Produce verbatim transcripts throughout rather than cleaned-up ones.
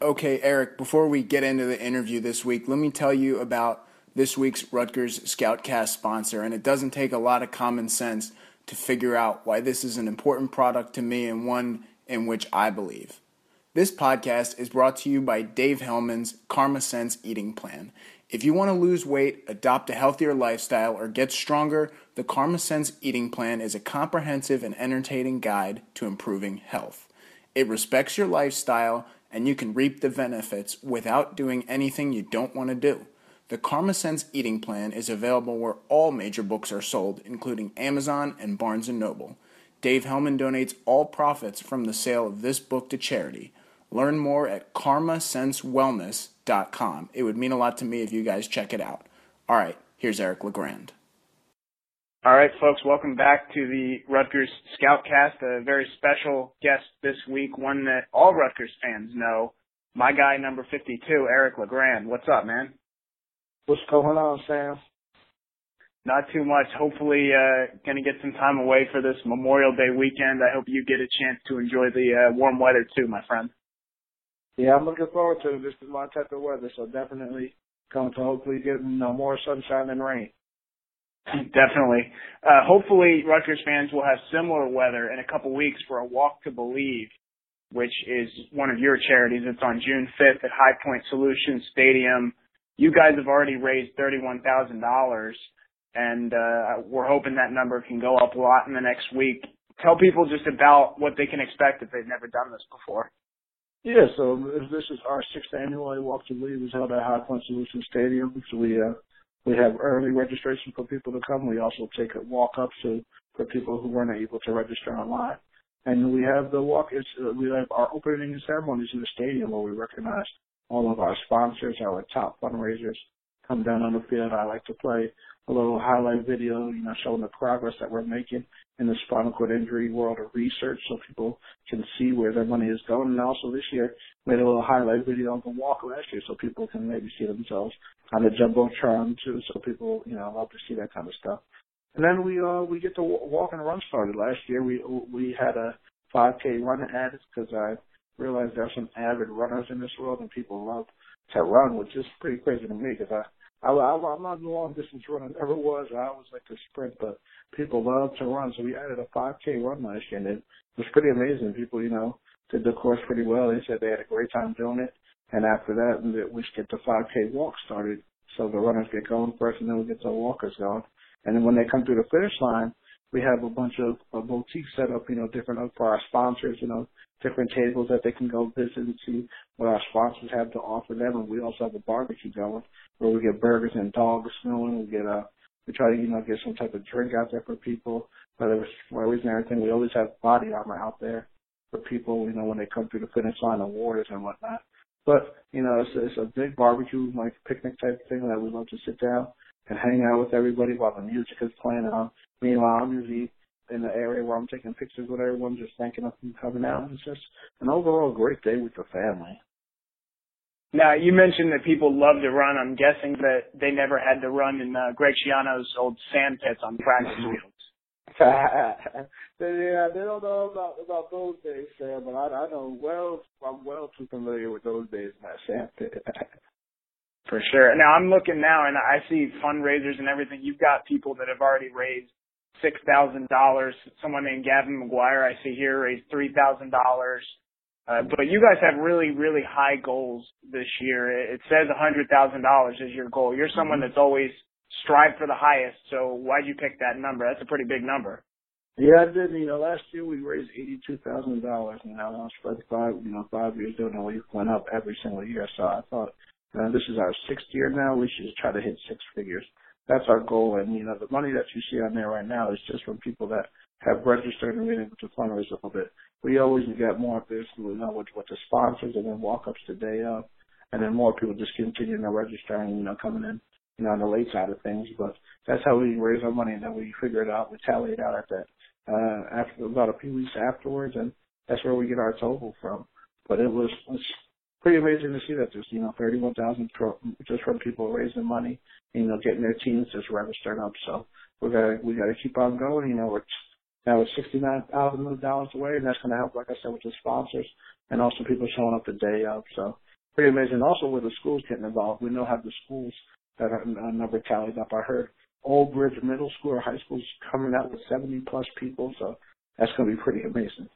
Okay, Eric, before we get into the interview this week, let me tell you about this week's Rutgers Scoutcast sponsor, and it doesn't take a lot of common sense to figure out why this is an important product to me and one in which I believe. This podcast is brought to you by Dave Hellman's KarmaSense Eating Plan. If you want to lose weight, adopt a healthier lifestyle, or get stronger, the KarmaSense Eating Plan is a comprehensive and entertaining guide to improving health. It respects your lifestyle, and you can reap the benefits without doing anything you don't want to do. The KarmaSense Eating Plan is available where all major books are sold, including Amazon and Barnes and Noble. Dave Hellman donates all profits from the sale of this book to charity. Learn more at karma sense wellness dot com. It would mean a lot to me if you guys check it out. All right, here's Eric LeGrand. All right, folks, welcome back to the Rutgers Scoutcast. A very special guest this week, one that all Rutgers fans know, my guy number fifty-two, Eric LeGrand. What's up, man? What's going on, Sam? Not too much. Hopefully uh, going to get some time away for this Memorial Day weekend. I hope you get a chance to enjoy the uh, warm weather too, my friend. Yeah, I'm looking forward to it. This is my type of weather, so definitely going to hopefully get you know, more sunshine and rain. Definitely. Uh, hopefully, Rutgers fans will have similar weather in a couple weeks for a Walk to Believe, which is one of your charities. It's on June fifth at High Point Solutions Stadium. You guys have already raised thirty-one thousand dollars, and uh, we're hoping that number can go up a lot in the next week. Tell people just about what they can expect if they've never done this before. Yeah, so this is our sixth annual Walk to Believe. It's held at High Point Solutions Stadium. So we uh, we have early registration for people to come. We also take a walk-up to for people who weren't able to register online. And we have the walk. It's, uh, we have our opening ceremonies in the stadium where we recognize all of our sponsors, our top fundraisers. Come down on the field. I like to play a little highlight video, you know, showing the progress that we're making in the spinal cord injury world of research so people can see where their money is going. And also this year, made a little highlight video on the walk last year so people can maybe see themselves on the Jumbotron too, so people, you know, love to see that kind of stuff. And then we uh, we get the walk and run started. Last year we we had a five K run ad because I realized there are some avid runners in this world and people love to run, which is pretty crazy to me because I I, I, I'm not a long-distance runner. I never was. I always like to sprint, but people love to run. So we added a five K run last year, and it was pretty amazing. People, you know, did the course pretty well. They said they had a great time doing it. And after that, we get the five K walk started. So the runners get going first, and then we get the walkers going. And then when they come through the finish line, we have a bunch of a boutique set up, you know, different for our sponsors, you know, different tables that they can go visit and see what our sponsors have to offer them. And we also have a barbecue going where we get burgers and dogs snowing. We get a, we try to, you know, get some type of drink out there for people, whether it's flurries and everything. We always have body armor out there for people, you know, when they come through the finish line and waters and whatnot. But, you know, it's, it's a big barbecue, like picnic type thing that we love to sit down and hang out with everybody while the music is playing out. Meanwhile, I'm usually in the area where I'm taking pictures with everyone, just thanking them for coming out. It's just an overall great day with the family. Now, you mentioned that people love to run. I'm guessing that they never had to run in uh, Greg Schiano's old sand pits on practice fields. Yeah, they don't know about, about those days, Sam, but I, I know well, I'm well too familiar with those days in that sand pit. For sure. Now, I'm looking now, and I see fundraisers and everything. You've got people that have already raised six thousand dollars. Someone named Gavin McGuire, I see here, raised three thousand dollars. Uh, but you guys have really, really high goals this year. It says one hundred thousand dollars is your goal. You're someone that's always strived for the highest, so why'd you pick that number? That's a pretty big number. Yeah, I did. You know, last year we raised eighty-two thousand dollars, and I was like five, you know, five years doing it. We went up every single year, so I thought, Uh, this is our sixth year now. We should try to hit six figures. That's our goal. And, you know, the money that you see on there right now is just from people that have registered and been able to fundraise a little bit. We always get more of this. We know what, what the sponsors and then walk-ups the day of. And then more people just continuing to register and, you know, coming in, you know, on the late side of things. But that's how we raise our money. And then we figure it out. We tally it out at that uh, after about a few weeks afterwards. And that's where we get our total from. But it was it's, pretty amazing to see that there's, you know, thirty-one thousand just from people raising money, you know, getting their teams just registered up. So we got we got to keep on going. You know, we're now it's sixty-nine thousand dollars away, and that's going to help, like I said, with the sponsors and also people showing up the day of. So pretty amazing. Also, with the schools getting involved, we know how the schools that are uh, number tallied up. I heard Old Bridge Middle School or High School is coming out with seventy plus people, so that's going to be pretty amazing.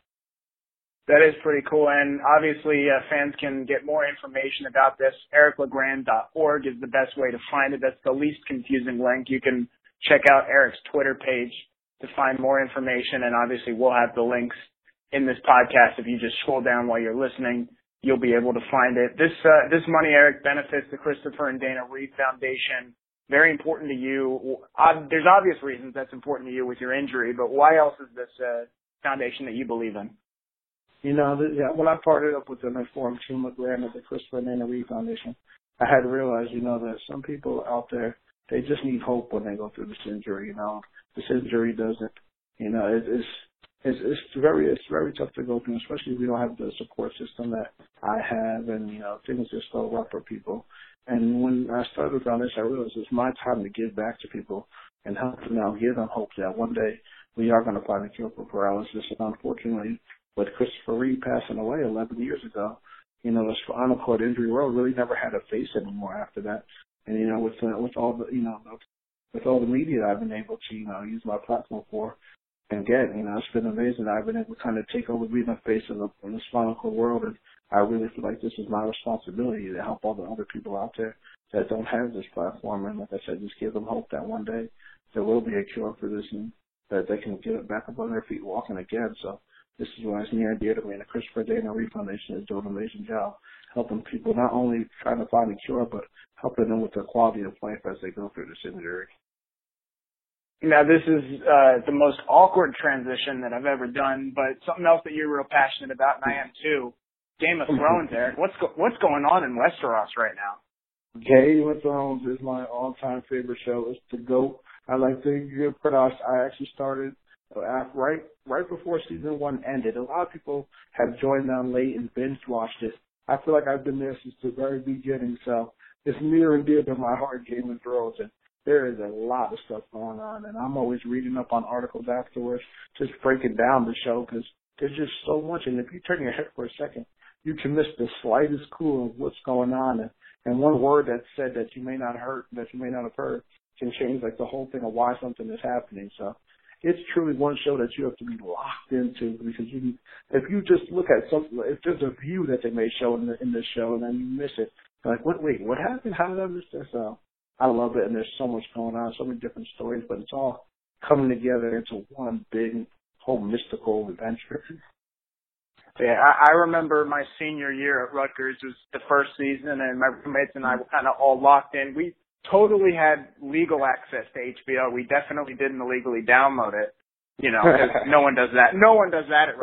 That is pretty cool, and obviously uh, fans can get more information about this. eric legrand dot org is the best way to find it. That's the least confusing link. You can check out Eric's Twitter page to find more information, and obviously we'll have the links in this podcast. If you just scroll down while you're listening, you'll be able to find it. This uh, this money, Eric, benefits the Christopher and Dana Reeve Foundation. Very important to you. Uh, there's obvious reasons that's important to you with your injury, but why else is this uh, foundation that you believe in? You know, the, yeah, when I partnered up with the Informed Team of Graham at the Christopher and Dana Reeve Foundation, I had realized, you know, that some people out there, they just need hope when they go through this injury. You know, this injury doesn't, you know, it, it's, it's it's very it's very tough to go through, especially if we don't have the support system that I have, and you know, things just go rough for people. And when I started on this, I realized it's my time to give back to people and help them out, give them hope that one day we are going to find a cure for paralysis. And unfortunately, with Christopher Reeve passing away eleven years ago, you know, the spinal cord injury world really never had a face anymore after that. And, you know, with uh, with all the, you know, with all the media I've been able to, you know, use my platform for and get, you know, it's been amazing. I've been able to kind of take over being the face of the, the spinal cord world, and I really feel like this is my responsibility to help all the other people out there that don't have this platform. And like I said, just give them hope that one day there will be a cure for this and that they can get back up on their feet walking again. So this is why it's near and dear to me, and the Christopher Dana Reeve Foundation is doing an amazing job helping people not only trying to find a cure, but helping them with their quality of life as they go through this injury. Now, this is uh, the most awkward transition that I've ever done, but something else that you're real passionate about, and I am too, Game of Thrones, Eric. What's, go- what's going on in Westeros right now? Game of Thrones is my all-time favorite show. It's the GOAT. I like to pronounce. I actually started Right, right before season one ended. A lot of people have joined on late and binge watched it. I feel like I've been there since the very beginning, so it's near and dear to my heart, Game of Thrones, and there is a lot of stuff going on, and I'm always reading up on articles afterwards, just breaking down the show, because there's just so much, and if you turn your head for a second, you can miss the slightest clue of what's going on, and, and one word that's said that you may not heard, that you may not have heard, can change like the whole thing of why something is happening, so it's truly one show that you have to be locked into, because you, if you just look at something, if there's a view that they may show in, the, in this show and then you miss it, you're like, what, wait, what happened? How did I miss this? So I love it, and there's so much going on, so many different stories, but it's all coming together into one big whole mystical adventure. Yeah, I, I remember my senior year at Rutgers was the first season, and my roommates and I were kind of all locked in. We totally had legal access to H B O. We definitely didn't illegally download it. You know, no one does that. No one does that at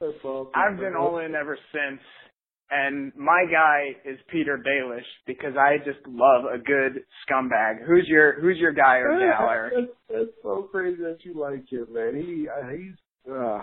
Rutgers. I've been all in ever since. And my guy is Peter Baelish, because I just love a good scumbag. Who's your Who's your guy or gal, Eric? That's, that's so crazy that you like him, man. He uh, he's. Uh...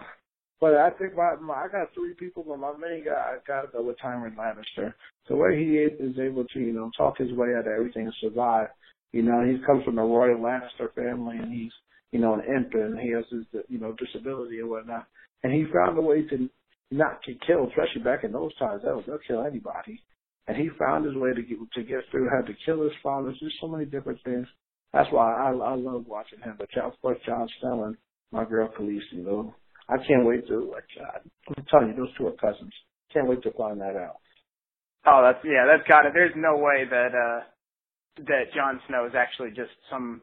But I think my, my I got three people, but my main guy, I got to go with Tyrion Lannister. The way he is, is able to, you know, talk his way out of everything and survive. You know, he comes from the royal Lannister family, and he's, you know, an imp, and he has his, you know, disability and whatnot. And he found a way to not get killed, especially back in those times. That was, they'll kill anybody. And he found his way to get, to get through, how to kill his fathers. There's so many different things. That's why I, I love watching him. But, of course, Jon Snow and my girl Khaleesi, you know. I can't wait to, like, I'm telling you, those two are cousins. Can't wait to find that out. Oh, that's, yeah, that's got it. There's no way that, uh, that Jon Snow is actually just some,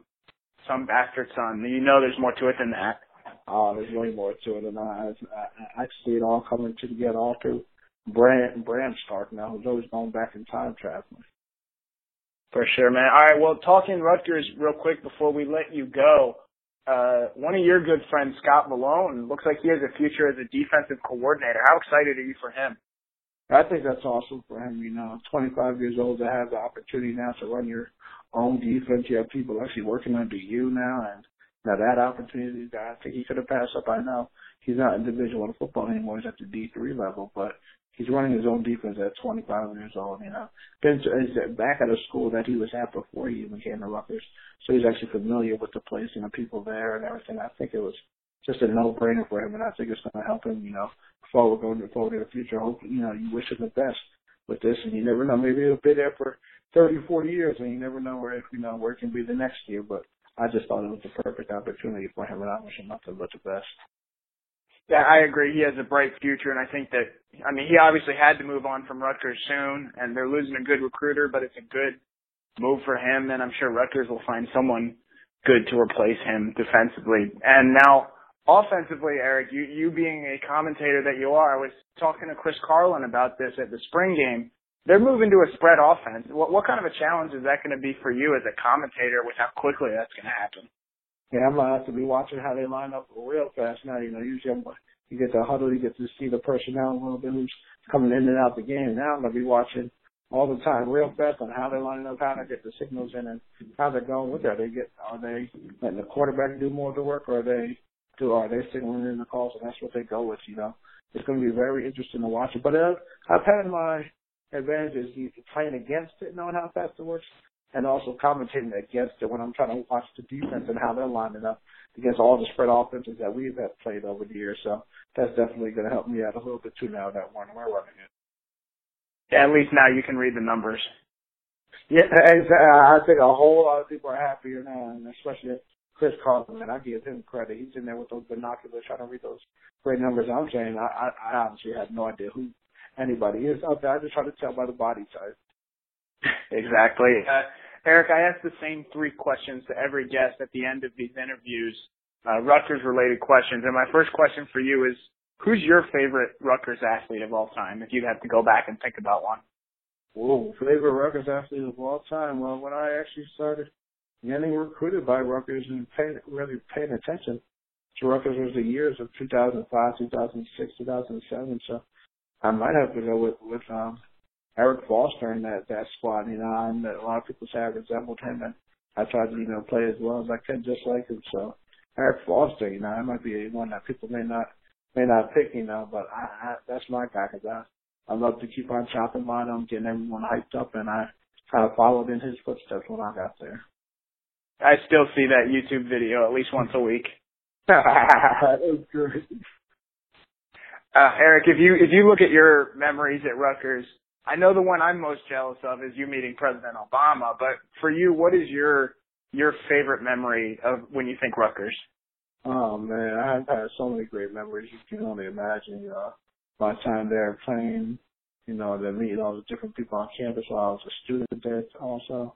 some bastard son. You know there's more to it than that. Oh, there's way more to it than that. I, I, I see it all coming together, all through Bran, Bran Stark now, who's always going back in time traveling. For sure, man. All right, well, talking Rutgers real quick before we let you go. Uh, one of your good friends, Scott Malone, looks like he has a future as a defensive coordinator. How excited are you for him? I think that's awesome for him. You know, twenty-five years old to have the opportunity now to run your own defense. You have people actually working under you now, and now that opportunity, I think he could have passed up. I know he's not in Division I football anymore. He's at the D three level, but he's running his own defense at twenty-five years old, you know. Been to, he's back at a school that he was at before he even came to Rutgers, so he's actually familiar with the place and the people there and everything. I think it was just a no-brainer for him, and I think it's going to help him, you know, forward going forward in the future. Hope, you know, you wish him the best with this, and you never know. Maybe it'll be there for thirty, forty years, and you never know where, you know, where it can be the next year. But I just thought it was the perfect opportunity for him, and I wish him nothing but the best. Yeah, I agree. He has a bright future, and I think that, I mean, he obviously had to move on from Rutgers soon, and they're losing a good recruiter, but it's a good move for him, and I'm sure Rutgers will find someone good to replace him defensively. And now, offensively, Eric, you, you being a commentator that you are, I was talking to Chris Carlin about this at the spring game. They're moving to a spread offense. What, what kind of a challenge is that going to be for you as a commentator with how quickly that's going to happen? Yeah, I'm going to have to be watching how they line up real fast now. You know, usually I'm, you get the huddle, you get to see the personnel a little bit who's coming in and out the game. Now I'm going to be watching all the time real fast on how they're lining up, how they get the signals in, and how they're going with it. Are they, get, are they letting the quarterback do more of the work, or are they, do, are they signaling in the calls? And that's what they go with, you know. It's going to be very interesting to watch it. But uh, I've had my advantages playing against it, knowing how fast it works, and also commentating against it when I'm trying to watch the defense and how they're lining up against all the spread offenses that we've had played over the years. So that's definitely going to help me out a little bit too now that one we're running it. Yeah, at least now you can read the numbers. Yeah, I think a whole lot of people are happier now, and especially Chris Carlin, and I give him credit. He's in there with those binoculars trying to read those great numbers. I'm saying I, I honestly have no idea who anybody is out there. I just try to tell by the body type. Exactly. Uh, Eric, I ask the same three questions to every guest at the end of these interviews, uh, Rutgers-related questions. And my first question for you is, who's your favorite Rutgers athlete of all time, if you'd have to go back and think about one? Whoa, favorite Rutgers athlete of all time? Well, when I actually started getting recruited by Rutgers and paying, really paying attention to Rutgers was the years of two thousand five, two thousand six, two thousand seven, so I might have to go with, with um, Eric Foster in that, that squad. You know, I'm, a lot of people say I resembled him, and I tried to, you know, play as well as I could just like him. So Eric Foster, you know, I might be one that people may not may not pick, you know, but I, I, that's my guy because I, I love to keep on chopping mine. I'm getting everyone hyped up, and I kind of followed in his footsteps when I got there. I still see that YouTube video at least once a week. That was good. Uh, Eric, if you if you look at your memories at Rutgers, I know the one I'm most jealous of is you meeting President Obama, but for you, what is your your favorite memory of when you think Rutgers? Oh, man, I've had so many great memories. You can only imagine uh, my time there playing, you know, the meeting all the different people on campus while I was a student there also.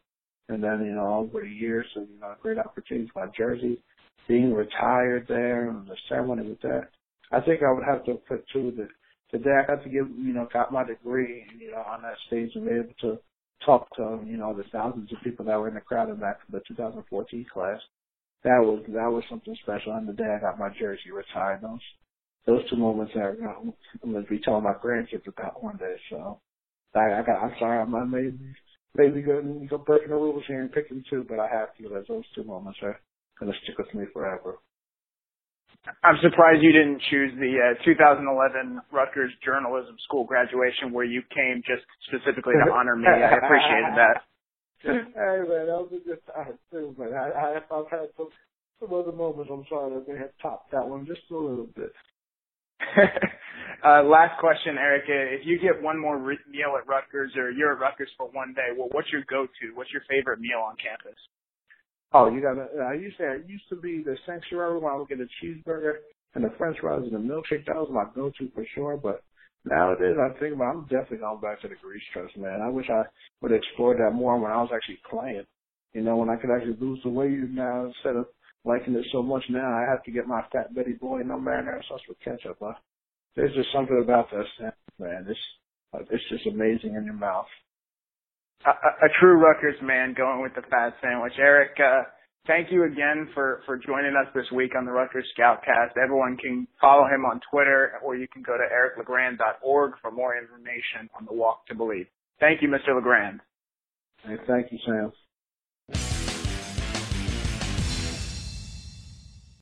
And then, you know, over the years, so, you know, great opportunities by Jersey, being retired there and the ceremony with that. I think I would have to put two that. Today I got to give, you know, got my degree, you know, on that stage and be able to talk to, you know, the thousands of people that were in the crowd in back the two thousand fourteen class. That was that was something special. And the day I got my jersey retired, those those two moments there, you know, I'm gonna be telling my grandkids about one day. So I, I got, I'm sorry, I'm not maybe maybe go, go breaking the rules here and picking two, but I have to because those two moments are gonna stick with me forever. I'm surprised you didn't choose the uh, two thousand eleven Rutgers Journalism School graduation where you came just specifically to honor me. I appreciated that. Hey, man, that was a good time, too, man. I, I, I've had some, some other moments, I'm sorry, that they had topped that one just a little bit. uh, last question, Eric. If you get one more re- meal at Rutgers or you're at Rutgers for one day, well, what's your go-to? What's your favorite meal on campus? Oh, you got I used to. It used to be the sanctuary when I would get a cheeseburger and the French fries and the milkshake. That was my go-to for sure. But nowadays, I think about, I'm definitely going back to the grease traps, man. I wish I would have explored that more when I was actually playing. You know, when I could actually lose the weight now instead of liking it so much now, I have to get my Fat Betty Boy no marinara sauce with ketchup. But there's just something about that sandwich, man. It's it's just amazing in your mouth. A, a true Rutgers man going with the fat sandwich. Eric, uh, thank you again for, for joining us this week on the Rutgers Scoutcast. Everyone can follow him on Twitter, or you can go to eric legrand dot org for more information on the Walk to Believe. Thank you, Mister LeGrand. Hey, thank you, Sam.